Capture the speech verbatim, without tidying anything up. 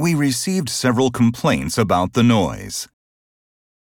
we received several complaints about the noise.